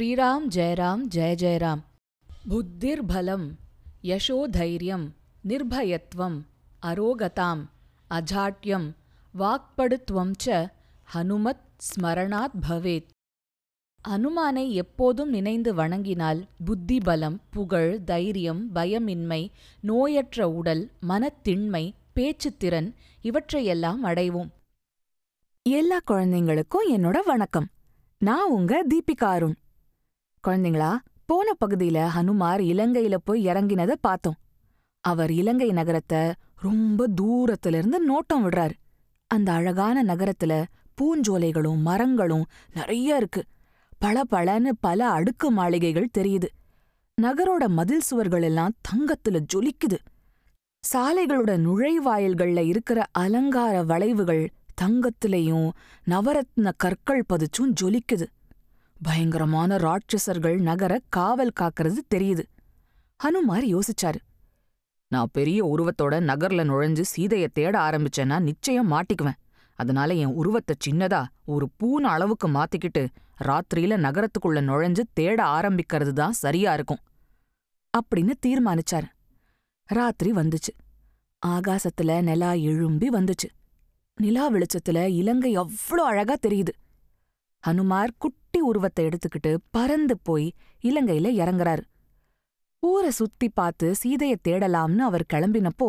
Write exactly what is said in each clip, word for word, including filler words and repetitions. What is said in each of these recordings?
ஸ்ரீராம் ஜெயராம் ஜெய ஜெயராம். புத்திர் பலம், யசோதைரியம், நிர்பயத்வம், அரோகதாம், அஜாட்யம், வாக்படுத்துவம் ச ஹனுமத் ஸ்மரணாத் பவேத். ஹனுமானை எப்போதும் நினைந்து வணங்கினால் புத்தி பலம், புகழ், தைரியம், பயமின்மை, நோயற்ற உடல், மனத்திண்மை, பேச்சுத்திறன் இவற்றையெல்லாம் அடைவோம். எல்லா குழந்தைங்களுக்கும் என்னோட வணக்கம். நான் உங்க தீபிகா அருண். குழந்தைங்களா, போன பகுதியில ஹனுமார் இலங்கையில போய் இறங்கினதை பார்த்தோம். அவர் இலங்கை நகரத்தை ரொம்ப தூரத்திலிருந்து நோட்டம் விடுறார். அந்த அழகான நகரத்துல பூஞ்சோலைகளும் மரங்களும் நிறைய இருக்கு. பல பலன்னு பல அடுக்கு மாளிகைகள் தெரியுது. நகரோட மதில் சுவர்கள் எல்லாம் தங்கத்துல ஜொலிக்குது. சாலைகளோட நுழைவாயில்கள்ல இருக்கிற அலங்கார வளைவுகள் தங்கத்திலையும் நவரத்ன கற்கள் பதிச்சும் ஜொலிக்குது. பயங்கரமான ராட்சசர்கள் நகர காவல் காக்கிறது தெரியுது. ஹனுமார் யோசிச்சாரு, நான் பெரிய உருவத்தோட நகர்ல நுழைஞ்சு சீதையை தேட ஆரம்பிச்சேன்னா நிச்சயம் மாட்டிக்குவேன். அதனால என் உருவத்தை சின்னதா ஒரு பூனை அளவுக்கு மாத்திக்கிட்டு ராத்திரியில நகரத்துக்குள்ள நுழைஞ்சு தேட ஆரம்பிக்கிறது தான் சரியா இருக்கும் அப்படின்னு தீர்மானிச்சாரு. ராத்திரி வந்துச்சு. ஆகாசத்துல நிலா எழும்பி வந்துச்சு. நிலா வெளிச்சத்துல இலங்கை அவ்வளோ அழகா தெரியுது. ஹனுமார் குட்டி உருவத்தை எடுத்துக்கிட்டு பறந்து போய் இலங்கையில இறங்குறாரு. ஊரை சுத்தி பார்த்து சீதையை தேடலாம்னு அவர் கிளம்பினப்போ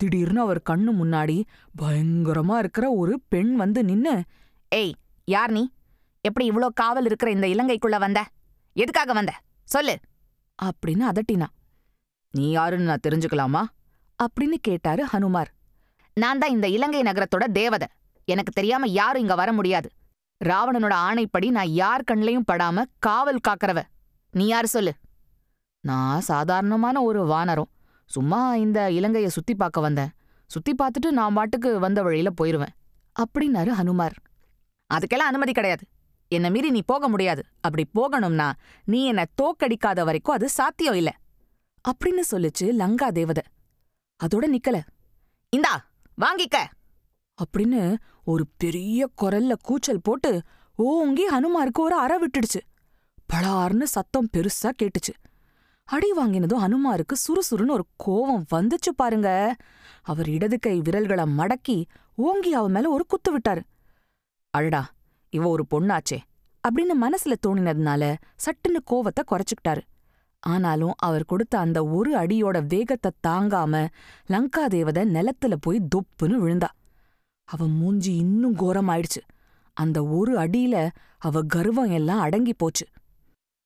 திடீர்னு அவர் கண்ணு முன்னாடி பயங்கரமா இருக்கிற ஒரு பெண் வந்து நின்னு, ஏய் யார் நீ? எப்படி இவ்ளோ காவல் இருக்கிற இந்த இலங்கைக்குள்ள வந்த? எதுக்காக வந்த சொல்லு அப்படின்னு அதட்டினா. நீ யாருன்னு நான் தெரிஞ்சுக்கலாமா அப்படின்னு கேட்டாரு ஹனுமார். நான் தான் இந்த இலங்கை நகரத்தோட தேவதை. எனக்கு தெரியாம யாரும் இங்க வர முடியாது. ராவணனோட ஆணைப்படி நான் யார் கண்லையும் படாம காவல் காக்கிறவ. நீ யாரு சொல்லு? நான் சாதாரணமான ஒரு வானரம். சும்மா இந்த இலங்கையை சுத்தி பார்க்க வந்தேன். சுத்தி பார்த்துட்டு நான் பாட்டுக்கு வந்த வழியில போயிருவேன் அப்படின்னாரு ஹனுமார். அதுக்கெல்லாம் அனுமதி கிடையாது. என்னை மீறி நீ போக முடியாது. அப்படி போகணும்னா நீ என்னை தோக்கடிக்காத வரைக்கும் அது சாத்தியம் இல்லை அப்படின்னு சொல்லிச்சு லங்கா தேவதை. அதோட நிக்கல, இந்தா வாங்கிக்க அப்படின்னு ஒரு பெரிய குரல்ல கூச்சல் போட்டு ஓங்கி ஹனுமாருக்கு ஒரு அற விட்டுடுச்சு. பலார்னு சத்தம் பெருசா கேட்டுச்சு. அடி வாங்கினதும் ஹனுமாருக்கு சுறுசுறுன்னு ஒரு கோவம் வந்துச்சு பாருங்க. அவர் இடது கை விரல்களை மடக்கி ஓங்கி அவ மேல ஒரு குத்து விட்டாரு. அடடா, இவ ஒரு பொண்ணாச்சே அப்படின்னு மனசுல தோணினதுனால சட்டுன்னு கோவத்தை குறைச்சுக்கிட்டாரு. ஆனாலும் அவர் கொடுத்த அந்த ஒரு அடியோட வேகத்தை தாங்காம லங்கா தேவதை நிலத்துல போய் தொப்புன்னு விழுந்தா. அவ மூஞ்சி இன்னும் கோரமாயிடுச்சு. அந்த ஒரு அடியில அவ கர்வம் எல்லாம் அடங்கி போச்சு.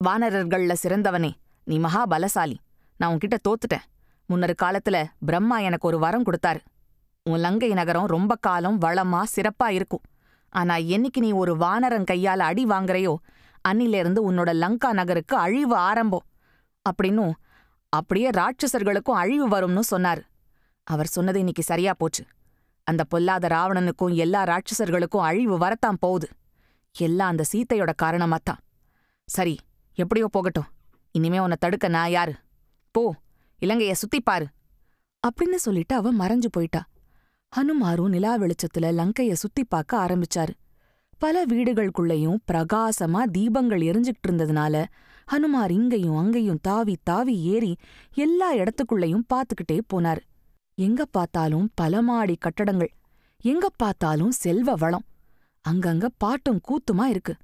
வானரர்கள்ல சிறந்தவனே, நீ மகா பலசாலி. நான் உன்கிட்ட தோத்துட்டேன். முன்னொரு காலத்துல பிரம்மா எனக்கு ஒரு வரம் கொடுத்தாரு. உன் லங்கை நகரம் ரொம்ப காலம் வளமா சிறப்பா இருக்கும். ஆனா என்னைக்கு நீ ஒரு வானரன் கையால அடி வாங்குறையோ அன்னிலேருந்து உன்னோட லங்கா நகருக்கு அழிவு ஆரம்பம் அப்படின்னும் அப்படியே ராட்சசர்களுக்கும் அழிவு வரும்னு சொன்னார். அவர் சொன்னது இன்னைக்கு சரியா போச்சு. அந்த பொல்லாத ராவணனுக்கும் எல்லா ராட்சசர்களுக்கும் அழிவு வரத்தான் போகுது. எல்லாம் அந்த சீத்தையோட காரணமாத்தான். சரி, எப்படியோ போகட்டும். இனிமே உன்னை தடுக்க நான் யாரு? போ, இலங்கைய சுத்திப்பாரு அப்படின்னு சொல்லிட்டு அவ மறைஞ்சு போயிட்டா. ஹனுமாரும் நிலா வெளிச்சத்துல லங்கைய சுத்தி பார்க்க ஆரம்பிச்சாரு. பல வீடுகளுக்குள்ளேயும் பிரகாசமா தீபங்கள் எரிஞ்சுக்கிட்டு இருந்ததுனால ஹனுமார் இங்கேயும் அங்கேயும் தாவி தாவி ஏறி எல்லா இடத்துக்குள்ளேயும் பார்த்துக்கிட்டே போனாரு. எங்க பார்த்தாலும் பலமாடி கட்டடங்கள், எங்க பார்த்தாலும் செல்வ வளம், அங்கங்க பாட்டும் கூத்துமா இருக்கு.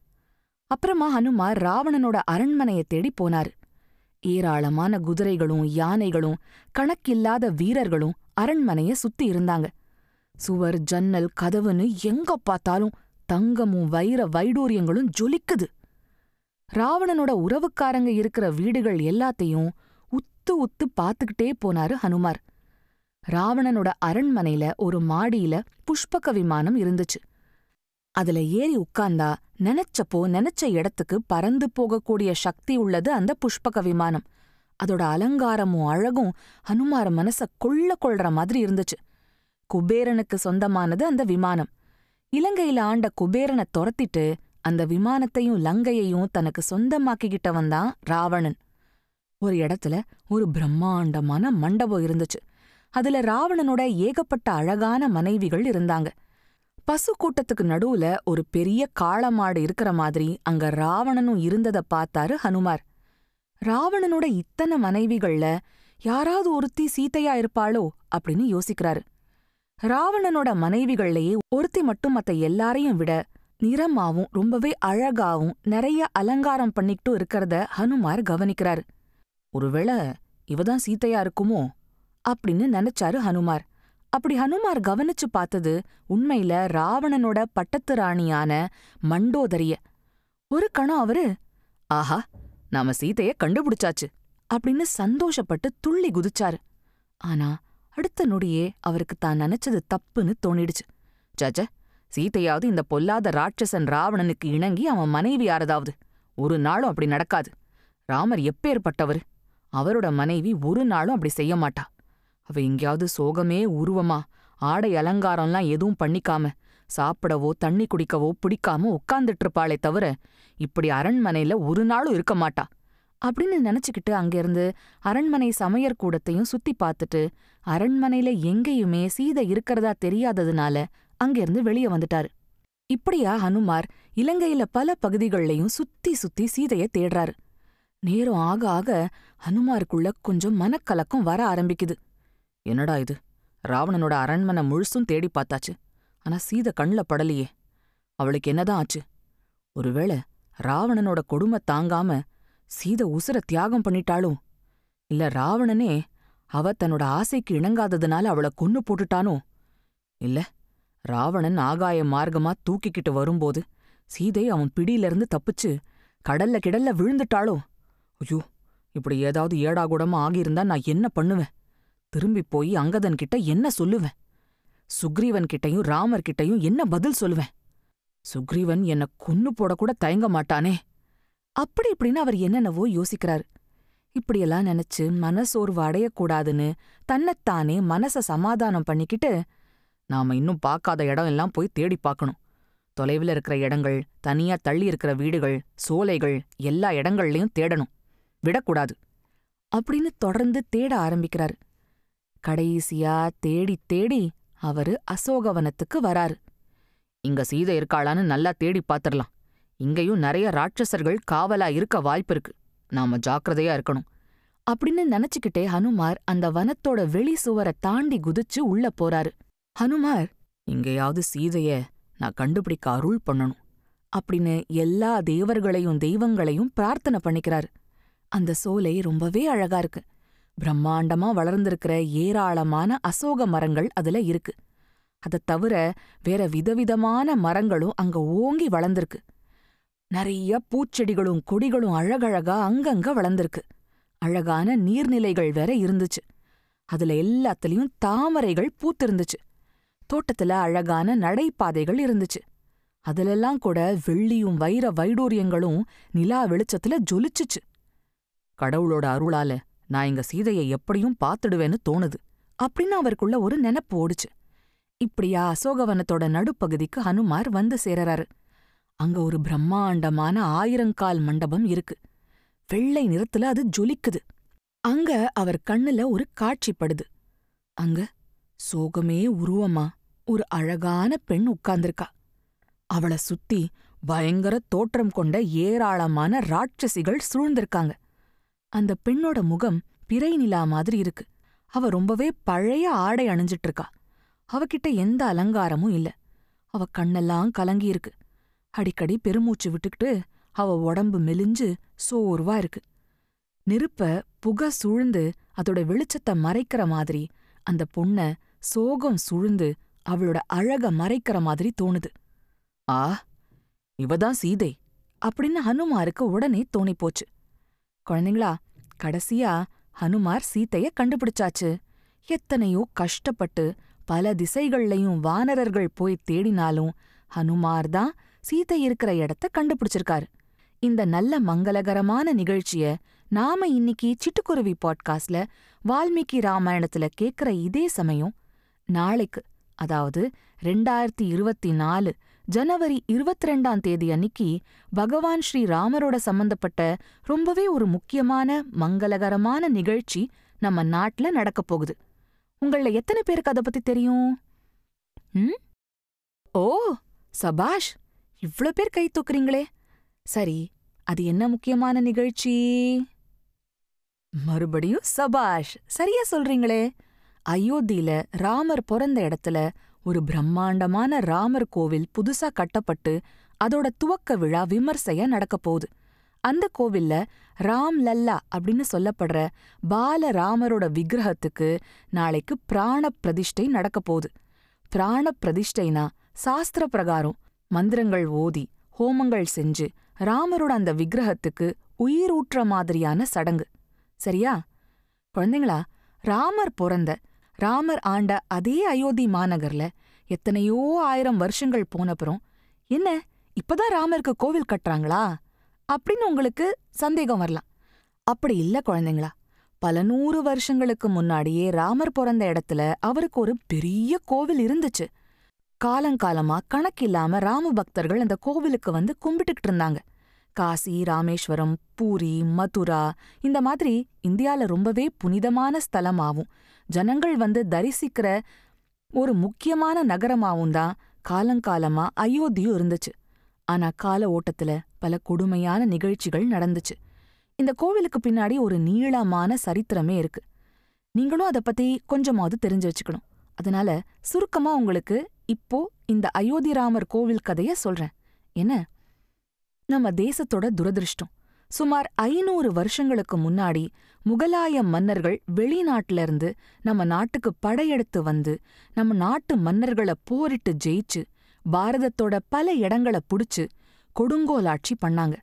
அப்புறமா ஹனுமார் ராவணனோட அரண்மனையை தேடி போனாரு. ஏராளமான குதிரைகளும் யானைகளும் கணக்கில்லாத வீரர்களும் அரண்மனைய சுத்தி இருந்தாங்க. சுவர், ஜன்னல், கதவுன்னு எங்க பார்த்தாலும் தங்கமும் வைர வைடூரியங்களும் ஜொலிக்குது. ராவணனோட உறவுக்காரங்க இருக்கிற வீடுகள் எல்லாத்தையும் உத்து உத்து பார்த்துக்கிட்டே போனாரு ஹனுமார். ராவணனோட அரண்மனையில ஒரு மாடியில புஷ்பக விமானம் இருந்துச்சு. அதுல ஏறி உட்கார்ந்தா நினைச்சப்போ நினைச்ச இடத்துக்கு பறந்து போகக்கூடிய சக்தி உள்ளது அந்த புஷ்பக விமானம். அதோட அலங்காரமும் அழகும் ஹனுமார் மனச கொள்ள கொள்ற மாதிரி இருந்துச்சு. குபேரனுக்கு சொந்தமானது அந்த விமானம். இலங்கையில ஆண்ட குபேரனை துரத்திட்டு அந்த விமானத்தையும் லங்கையையும் தனக்கு சொந்தமாக்கிக்கிட்டவன் தான் ராவணன். ஒரு இடத்துல ஒரு பிரம்மாண்டமான மண்டபம் இருந்துச்சு. அதுல ராவணனோட ஏகப்பட்ட அழகான மனைவிகள் இருந்தாங்க. பசு கூட்டத்துக்கு நடுவுல ஒரு பெரிய காளமாடு இருக்கிற மாதிரி அங்க ராவணனும் இருந்ததை பார்த்தாரு ஹனுமார். ராவணனோட இத்தனை மனைவிகள்ல யாராவது ஒருத்தி சீத்தையா இருப்பாளோ அப்படின்னு யோசிக்கிறாரு. ராவணனோட மனைவிகள்லயே ஒருத்தி மட்டும் மத்த எல்லாரையும் விட நிறமாவும் ரொம்பவே அழகாவும் நிறைய அலங்காரம் பண்ணிக்கிட்டு இருக்கிறத ஹனுமார் கவனிக்கிறார். ஒருவேளை இவதான் சீத்தையா இருக்குமோ அப்படின்னு நினைச்சாரு ஹனுமார். அப்படி ஹனுமார் கவனிச்சு பார்த்தது உண்மையில ராவணனோட பட்டத்து ராணியான மண்டோதரிய. ஒரு கணம் அவரு, ஆஹா நாம சீத்தைய கண்டுபிடிச்சாச்சு அப்படின்னு சந்தோஷப்பட்டு துள்ளி குதிச்சாரு. ஆனா அடுத்த நொடியே அவருக்கு தான் நினைச்சது தப்புன்னு தோணிடுச்சு. ஜஜ, சீத்தையாவது இந்த பொல்லாத ராட்சசன் ராவணனுக்கு இணங்கி அவன் மனைவி யாரதாவது? ஒரு நாளும் அப்படி நடக்காது. ராமர் எப்பேற்பட்டவர், அவரோட மனைவி ஒரு நாளும் அப்படி செய்ய மாட்டா. அவ எங்கேயாவது சோகமே உருவமா ஆடை அலங்காரம்லாம் எதுவும் பண்ணிக்காம சாப்பிடவோ தண்ணி குடிக்கவோ பிடிக்காம உட்கார்ந்துட்டு இருப்பாளே தவிர இப்படி அரண்மனையில ஒரு நாளும் இருக்க மாட்டா அப்படின்னு நினைச்சுக்கிட்டு அங்கிருந்து அரண்மனை சமையற் கூடத்தையும் சுத்தி பார்த்துட்டு அரண்மனையில எங்கேயுமே சீதை இருக்கிறதா தெரியாததுனால அங்கிருந்து வெளியே வந்துட்டாரு. இப்படியா ஹனுமார் இலங்கையில பல பகுதிகள்லையும் சுத்தி சுத்தி சீதையை தேடுறாரு. நேரம் ஆக ஆக ஹனுமாருக்குள்ள கொஞ்சம் மனக்கலக்கம் வர ஆரம்பிக்குது. என்னடா இது, ராவணனோட அரண்மனை முழுசும் தேடி பார்த்தாச்சு, ஆனா சீதை கண்ல படலையே, அவளுக்கு என்னதான் ஆச்சு? ஒருவேளை ராவணனோட கொடுமை தாங்காம சீதை உசுர தியாகம் பண்ணிட்டாளோ, இல்ல ராவணனே அவ தன்னோட ஆசைக்கு இணங்காததுனால அவளை கொன்னு போட்டுட்டானோ, இல்ல ராவணன் ஆகாய மார்க்கமா தூக்கிக்கிட்டு வரும்போது சீதை அவன் பிடியிலிருந்து தப்பிச்சு கடல்ல கிடல்ல விழுந்துட்டாளோ. ஐயோ, இப்படி ஏதாவது ஏடாகூடமா ஆகியிருந்தா நான் என்ன பண்ணுவேன்? திரும்பி போய் அங்கதன் கிட்ட என்ன சொல்லுவேன்? சுக்ரீவன் கிட்டையும் ராமர் கிட்டையும் என்ன பதில் சொல்லுவேன்? சுக்ரீவன் என்னை கொன்னு போடக்கூட தயங்க மாட்டானே. அப்படி இப்படின்னு அவர் என்னென்னவோ யோசிக்கிறாரு. இப்படியெல்லாம் நினைச்சு மனசோர்வு அடையக்கூடாதுன்னு தன்னைத்தானே மனச சமாதானம் பண்ணிக்கிட்டு, நாம இன்னும் பார்க்காத இடம் எல்லாம் போய் தேடி பார்க்கணும். தொலைவில் இருக்கிற இடங்கள், தனியா தள்ளி இருக்கிற வீடுகள், சோலைகள், எல்லா இடங்கள்லையும் தேடணும், விடக்கூடாது அப்படின்னு தொடர்ந்து தேட ஆரம்பிக்கிறாரு. கடைசியா தேடி தேடி அவரு அசோகவனத்துக்கு வராரு. இங்க சீதை இருக்காளான்னு நல்லா தேடி பாத்திரலாம். இங்கேயும் நிறைய ராட்சசர்கள் காவலா இருக்க வாய்ப்பு இருக்கு, நாம ஜாக்கிரதையா இருக்கணும் அப்படின்னு நினைச்சுக்கிட்டே ஹனுமார் அந்த வனத்தோட வெளி சுவரை தாண்டி குதிச்சு உள்ள போறாரு. ஹனுமார், இங்கேயாவது சீதைய நான் கண்டுபிடிக்க அருள் பண்ணணும் அப்படின்னு எல்லா தேவர்களையும் தெய்வங்களையும் பிரார்த்தனை பண்ணிக்கிறாரு. அந்த சோலை ரொம்பவே அழகா இருக்கு. பிரம்மாண்டமா வளர்ந்திருக்கிற ஏராளமான அசோக மரங்கள் அதுல இருக்கு. அதை தவிர வேற விதவிதமான மரங்களும் அங்க ஓங்கி வளர்ந்திருக்கு. நிறைய பூச்செடிகளும் கொடிகளும் அழகழகா அங்கங்க வளர்ந்திருக்கு. அழகான நீர்நிலைகள் வேற இருந்துச்சு. அதுல எல்லாத்துலயும் தாமரைகள் பூத்திருந்துச்சு. தோட்டத்துல அழகான நடைபாதைகள் இருந்துச்சு. அதுலெல்லாம் கூட வெள்ளியும் வைர வைடூரியங்களும் நிலா வெளிச்சத்துல ஜொலிச்சுச்சு. கடவுளோட அருளால நான் எங்க சீதையை எப்படியும் பார்த்துடுவேன்னு தோணுது அப்படின்னு அவருக்குள்ள ஒரு நினைப்பு ஓடுச்சு. இப்படியா அசோகவனத்தோட நடுப்பகுதிக்கு ஹனுமார் வந்து சேரறாரு. அங்க ஒரு பிரம்மாண்டமான ஆயிரங்கால் மண்டபம் இருக்கு. வெள்ளை நிறத்துல அது ஜொலிக்குது. அங்க அவர் கண்ணுல ஒரு காட்சிப்படுது. அங்க சோகமே உருவமா ஒரு அழகான பெண் உட்கார்ந்திருக்கா. அவளை சுத்தி பயங்கர தோற்றம் கொண்ட ஏராளமான ராட்சசிகள் சூழ்ந்திருக்காங்க. அந்த பெண்ணோட முகம் பிறை நிலா மாதிரி இருக்கு. அவ ரொம்பவே பழைய ஆடை அணிஞ்சிட்டு இருக்கா. அவகிட்ட எந்த அலங்காரமும் இல்ல. அவ கண்ணெல்லாம் கலங்கியிருக்கு. அடிக்கடி பெருமூச்சு விட்டுக்கிட்டு அவ உடம்பு மெலிஞ்சு சோர்வா இருக்கு. நெருப்ப புகை சூழ்ந்து அதோட வெளிச்சத்தை மறைக்கிற மாதிரி அந்த பொண்ண சோகம் சூழ்ந்து அவளோட அழக மறைக்கிற மாதிரி தோணுது. ஆ, இவதான் சீதை அப்படின்னு ஹனுமாருக்கு உடனே தோணிப்போச்சு. குழந்தைங்களா, கடைசியா ஹனுமார் சீதைய கண்டுபிடிச்சாச்சு. எத்தனையோ கஷ்டப்பட்டு பல திசைகள்லையும் வானரர்கள் போய் தேடினாலும் ஹனுமார் தான் சீதை இருக்கிற இடத்த கண்டுபிடிச்சிருக்காரு. இந்த நல்ல மங்களகரமான நிகழ்ச்சிய நாம இன்னைக்கு சிட்டுக்குருவி பாட்காஸ்ட்ல வால்மீகி ராமாயணத்துல கேட்கிற இதே சமயம் நாளைக்கு, அதாவது ரெண்டாயிரத்தி இருபத்தி நாலு ஜனவரி இருபத்தி ரெண்டாம் தேதி அன்னைக்கு பகவான் ஸ்ரீ ராமரோட சம்பந்தப்பட்ட ரொம்பவே ஒரு முக்கியமான மங்களகரமான நிகழ்ச்சி நம்ம நாட்டுல நடக்க போகுது. உங்கள எத்தனை பேருக்கு அதை பத்தி தெரியும்? ஓ, சபாஷ், இவ்ளோ பேர் கை தூக்குறீங்களே. சரி, அது என்ன முக்கியமான நிகழ்ச்சி? மறுபடியும் சபாஷ், சரியா சொல்றீங்களே. அயோத்தியில ராமர் பிறந்த இடத்துல ஒரு பிரம்மாண்டமான ராமர் கோவில் புதுசா கட்டப்பட்டு அதோட துவக்க விழா விமர்சையா நடக்கப் போகுது. அந்த கோவில்ல ராம் லல்லா அப்படின்னு சொல்லப்படுற பால ராமரோட விக்கிரகத்துக்கு நாளைக்கு பிராண பிரதிஷ்டை நடக்கப் போகுது. பிராண பிரதிஷ்டைனா சாஸ்திர பிரகாரம் மந்திரங்கள் ஓதி ஹோமங்கள் செஞ்சு ராமரோட அந்த விக்கிரகத்துக்கு உயிரூற்ற மாதிரியான சடங்கு. சரியா குழந்தைங்களா, ராமர் பிறந்த ராமர் ஆண்ட அதே அயோத்தி மாநகர்ல எத்தனையோ ஆயிரம் வருஷங்கள் போனப்புறம் என்ன இப்பதான் ராமருக்கு கோவில் கட்டுறாங்களா அப்படின்னு உங்களுக்கு சந்தேகம் வரலாம். அப்படி இல்ல குழந்தைங்களா, பல நூறு வருஷங்களுக்கு முன்னாடியே ராமர் பிறந்த இடத்துல அவருக்கு ஒரு பெரிய கோவில் இருந்துச்சு. காலங்காலமா கணக்கில்லாம ராம பக்தர்கள் அந்த கோவிலுக்கு வந்து கும்பிட்டுக்கிட்டு இருந்தாங்க. காசி, ராமேஸ்வரம், பூரி, மதுரா இந்த மாதிரி இந்தியால ரொம்பவே புனிதமான ஸ்தலமாவும் ஜனங்கள் வந்து தரிசிக்கிற ஒரு முக்கியமான நகரமாவும் தான் காலங்காலமா அயோத்தியும் இருந்துச்சு. ஆனா கால ஓட்டத்துல பல கொடுமையான நிகழ்ச்சிகள் நடந்துச்சு. இந்த கோவிலுக்கு பின்னாடி ஒரு நீளமான சரித்திரமே இருக்கு. நீங்களும் அதை பத்தி கொஞ்சமாவது தெரிஞ்சு வச்சுக்கணும். அதனால சுருக்கமா உங்களுக்கு இப்போ இந்த அயோத்தி ராமர் கோவில் கதைய சொல்றேன். என்ன, நம்ம தேசத்தோட துரதிருஷ்டம், சுமார் ஐநூறு வருஷங்களுக்கு முன்னாடி முகலாய மன்னர்கள் வெளிநாட்டுல இருந்து நம்ம நாட்டுக்கு படையெடுத்து வந்து நம்ம நாட்டு மன்னர்களை போரிட்டு ஜெயிச்சு பாரதத்தோட பல இடங்களை புடிச்சு கொடுங்கோலாட்சி பண்ணாங்க.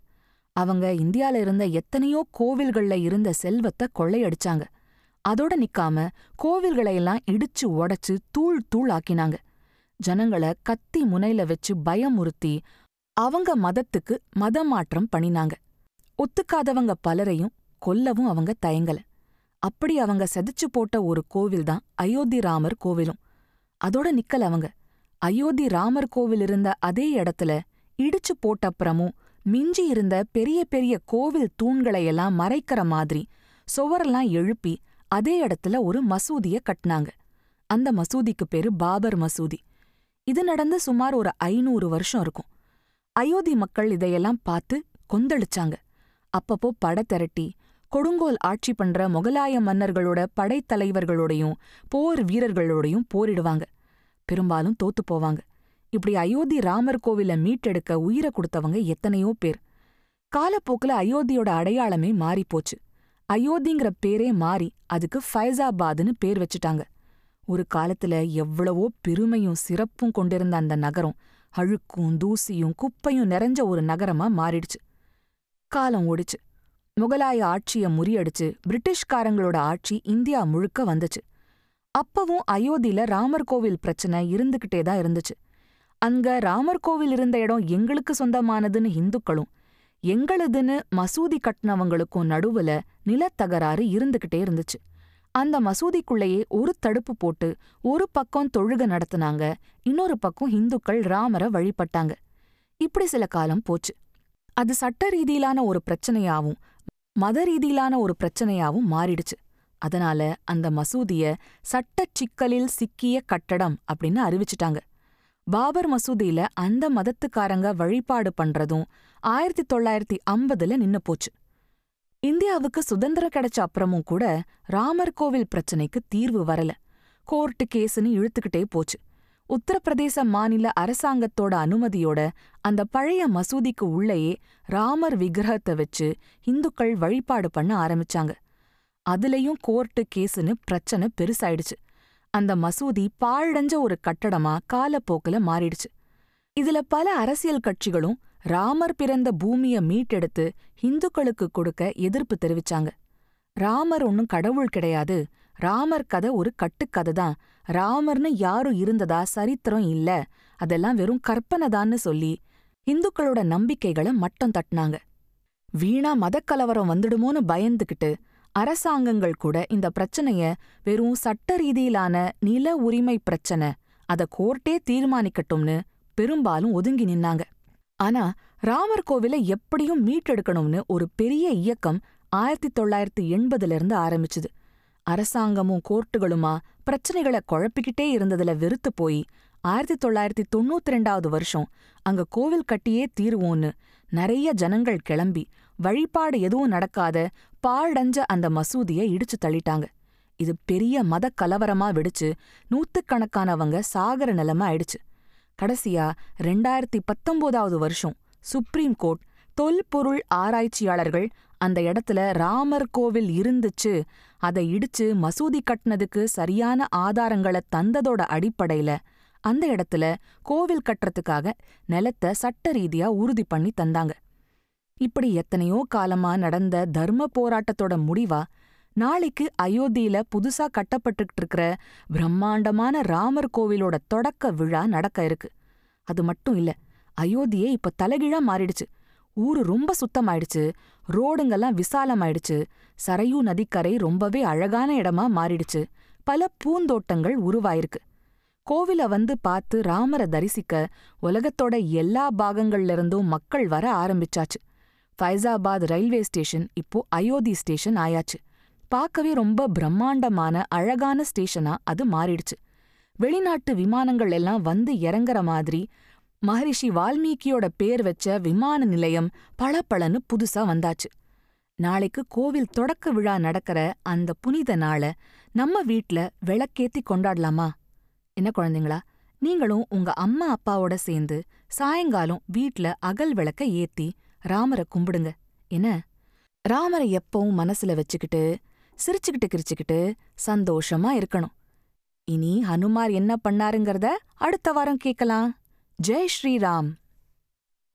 அவங்க இந்தியால இருந்த எத்தனையோ கோவில்கள்ல இருந்த செல்வத்தை கொள்ளையடிச்சாங்க. அதோட நிக்காம கோவில்களையெல்லாம் இடிச்சு உடைச்சு தூள் தூள் ஆக்கினாங்க. ஜனங்களை கத்தி முனையில வச்சு பயமுறுத்தி அவங்க மதத்துக்கு மதமாற்றம் பண்ணினாங்க. ஒத்துக்காதவங்க பலரையும் கொல்லவும் அவங்க தயங்கல. அப்படி அவங்க செதிச்சு போட்ட ஒரு கோவில் தான் அயோத்தி ராமர் கோவிலும். அதோட நிக்கல அவங்க. அயோத்தி ராமர் கோவில் இருந்த அதே இடத்துல இடிச்சு போட்டப்புறமும் மிஞ்சி இருந்த பெரிய பெரிய கோவில் தூண்களையெல்லாம் மறைக்கிற மாதிரி சுவரெல்லாம் எழுப்பி அதே இடத்துல ஒரு மசூதிய கட்டினாங்க. அந்த மசூதிக்கு பேரு பாபர் மசூதி. இது நடந்து சுமார் ஒரு ஐநூறு வருஷம் இருக்கும். அயோத்தி மக்கள் இதையெல்லாம் பார்த்து கொந்தளிச்சாங்க. அப்பப்போ படை திரட்டி கொடுங்கோல் ஆட்சி பண்ற முகலாய மன்னர்களோட படைத்தலைவர்களோடையும் போர் வீரர்களோடையும் போரிடுவாங்க. பெரும்பாலும் தோத்து போவாங்க. இப்படி அயோத்தி ராமர் கோவில மீட்டெடுக்க உயிரை கொடுத்தவங்க எத்தனையோ பேர். காலப்போக்குல அயோத்தியோட அடையாளமே மாறிப்போச்சு. அயோத்திங்கிற பேரே மாறி அதுக்கு ஃபைசாபாத்னு பேர் வச்சுட்டாங்க. ஒரு காலத்துல எவ்வளவோ பெருமையும் சிறப்பும் கொண்டிருந்த அந்த நகரம் அழுக்கும் தூசியும் குப்பையும் நிறைஞ்ச ஒரு நகரமா மாறிடுச்சு. காலம் ஓடிச்சு. முகலாய ஆட்சிய முறியடிச்சு பிரிட்டிஷ்காரங்களோட ஆட்சி இந்தியா முழுக்க வந்துச்சு. அப்பவும் அயோத்தியில ராமர் கோவில் பிரச்சனை இருந்துகிட்டே தான் இருந்துச்சு. அங்க ராமர் கோவில் இருந்த இடம் எங்களுக்கு சொந்தமானதுன்னு ஹிந்துக்களும் எங்களுதுன்னு மசூதி கட்டினவங்களுக்கும் நடுவுல நிலத்தகராறு இருந்துகிட்டே இருந்துச்சு. அந்த மசூதிக்குள்ளேயே ஒரு தடுப்பு போட்டு ஒரு பக்கம் தொழுகை நடத்தினாங்க, இன்னொரு பக்கம் ஹிந்துக்கள் ராமரை வழிபட்டாங்க. இப்படி சில காலம் போச்சு. அது சட்ட ரீதியிலான ஒரு பிரச்சனையாவும் மத ரீதியிலான ஒரு பிரச்சனையாவும் மாறிடுச்சு. அதனால அந்த மசூதிய சட்ட சிக்கலில் சிக்கிய கட்டடம் அப்படின்னு அறிவிச்சுட்டாங்க. பாபர் மசூதியில அந்த மதத்துக்காரங்க வழிபாடு பண்றதும் ஆயிரத்தி தொள்ளாயிரத்தி ஐம்பதுல நின்னு போச்சு. இந்தியாவுக்கு சுதந்திரம் கிடைச்ச அப்புறமும் கூட ராமர் கோவில் பிரச்சினைக்கு தீர்வு வரல. கோர்ட்டு கேஸுன்னு இழுத்துக்கிட்டே போச்சு. உத்தரப்பிரதேச மாநில அரசாங்கத்தோட அனுமதியோட அந்த பழைய மசூதிக்கு உள்ளேயே ராமர் விக்கிரகத்தை வச்சு இந்துக்கள் வழிபாடு பண்ண ஆரம்பிச்சாங்க. அதுலயும் கோர்ட்டு கேஸுன்னு பிரச்சனை பெருசாயிடுச்சு. அந்த மசூதி பாழடைஞ்ச ஒரு கட்டடமா காலப்போக்குல மாறிடுச்சு. இதுல பல அரசியல் கட்சிகளும் ராமர் பிறந்த பூமிய மீட்டெடுத்து ஹிந்துக்களுக்கு கொடுக்க எதிர்ப்பு தெரிவிச்சாங்க. ராமர் ஒன்னும் கடவுள் கிடையாது, ராமர் கதை ஒரு கட்டுக்கதை தான், ராமர்னு யாரும் இருந்ததா சரித்திரம் இல்ல, அதெல்லாம் வெறும் கற்பனைதான்னு சொல்லி ஹிந்துக்களோட நம்பிக்கைகளை மட்டம் தட்டினாங்க. வீணா மதக்கலவரம் வந்துடுமோன்னு பயந்துகிட்டு அரசாங்கங்கள் கூட இந்த பிரச்சனைய வெறும் சட்ட ரீதியிலான நில உரிமை பிரச்சனை, அத கோர்ட்டே தீர்மானிக்கட்டும்னு பெரும்பாலும் ஒதுங்கி நின்னாங்க. ஆனா ராமர் கோவிலை எப்படியும் மீட்டெடுக்கணும்னு ஒரு பெரிய இயக்கம் ஆயிரத்தி தொள்ளாயிரத்தி எண்பதுல இருந்து ஆரம்பிச்சுது. அரசாங்கமும் கோர்ட்டுகளுமா பிரச்சனைகளை குழப்பிக்கிட்டே இருந்ததுல வெறுத்து போய் ஆயிரத்தி தொள்ளாயிரத்தி தொண்ணூத்தி ரெண்டாவது வருஷம் அங்க கோவில் கட்டியே தீருவோன்னு நிறைய ஜனங்கள் கிளம்பி வழிபாடு எதுவும் நடக்காத பாழடைஞ்ச அந்த மசூதியை இடிச்சு தள்ளிட்டாங்க. இது பெரிய மத கலவரமா வெடிச்சு நூத்துக்கணக்கானவங்க சாகர நிலைமை ஆயிடுச்சு. கடைசியா ரெண்டாயிரத்தி பத்தொன்பதாவது வருஷம் சுப்ரீம் கோர்ட் தொல்பொருள் ஆராய்ச்சியாளர்கள் அந்த இடத்துல ராமர் கோவில் இருந்துச்சு, அதை இடிச்சு மசூதி கட்டினதுக்கு சரியான ஆதாரங்களை தந்ததோட அடிப்படையில அந்த இடத்துல கோவில் கட்டுறதுக்காக நிலத்தை சட்ட ரீதியா உறுதி பண்ணி தந்தாங்க. இப்படி எத்தனையோ காலமா நடந்த தர்ம போராட்டத்தோட முடிவா நாளைக்கு அயோத்தியில புதுசா கட்டப்பட்டுக்கிட்டு இருக்கிற பிரம்மாண்டமான ராமர் கோவிலோட தொடக்க விழா நடக்க இருக்கு. அது மட்டும் இல்ல, அயோத்தியே இப்ப தலைகீழா மாறிடுச்சு. ஊரு ரொம்ப சுத்தமாயிடுச்சு, ரோடுங்கெல்லாம் விசாலமாயிடுச்சு, சரையூ நதிக்கரை ரொம்பவே அழகான இடமா மாறிடுச்சு, பல பூந்தோட்டங்கள் உருவாயிருக்கு. கோவில வந்து பார்த்து ராமரை தரிசிக்க உலகத்தோட எல்லா பாகங்கள்லிருந்தும் மக்கள் வர ஆரம்பிச்சாச்சு. ஃபைசாபாத் ரயில்வே ஸ்டேஷன் இப்போ அயோத்தி ஸ்டேஷன் ஆயாச்சு. பார்க்கவே ரொம்ப பிரம்மாண்டமான அழகான ஸ்டேஷனா அது மாறிடுச்சு. வெளிநாட்டு விமானங்கள் எல்லாம் வந்து இறங்குற மாதிரி மகரிஷி வால்மீகியோட பேர் வச்ச விமான நிலையம் பளபளன்னு புதுசா வந்தாச்சு. நாளைக்கு கோவில் தொடக்க விழா நடக்கிற அந்த புனித நாளை நம்ம வீட்ல விளக்கேத்தி கொண்டாடலாமா? என்ன குழந்தைங்களா, நீங்களும் உங்க அம்மா அப்பாவோட சேர்ந்து சாயங்காலம் வீட்ல அகல் விளக்க ஏத்தி ராமரை கும்பிடுங்க. என்ன, ராமரை எப்பவும் மனசுல வச்சுக்கிட்டு சிரிச்சுக்கிட்டு கிரிச்சுக்கிட்டு சந்தோஷமா இருக்கணும். இனி ஹனுமார் என்ன பண்ணாருங்கிறத அடுத்த வாரம் கேட்கலாம். ஜெய் ஸ்ரீராம்.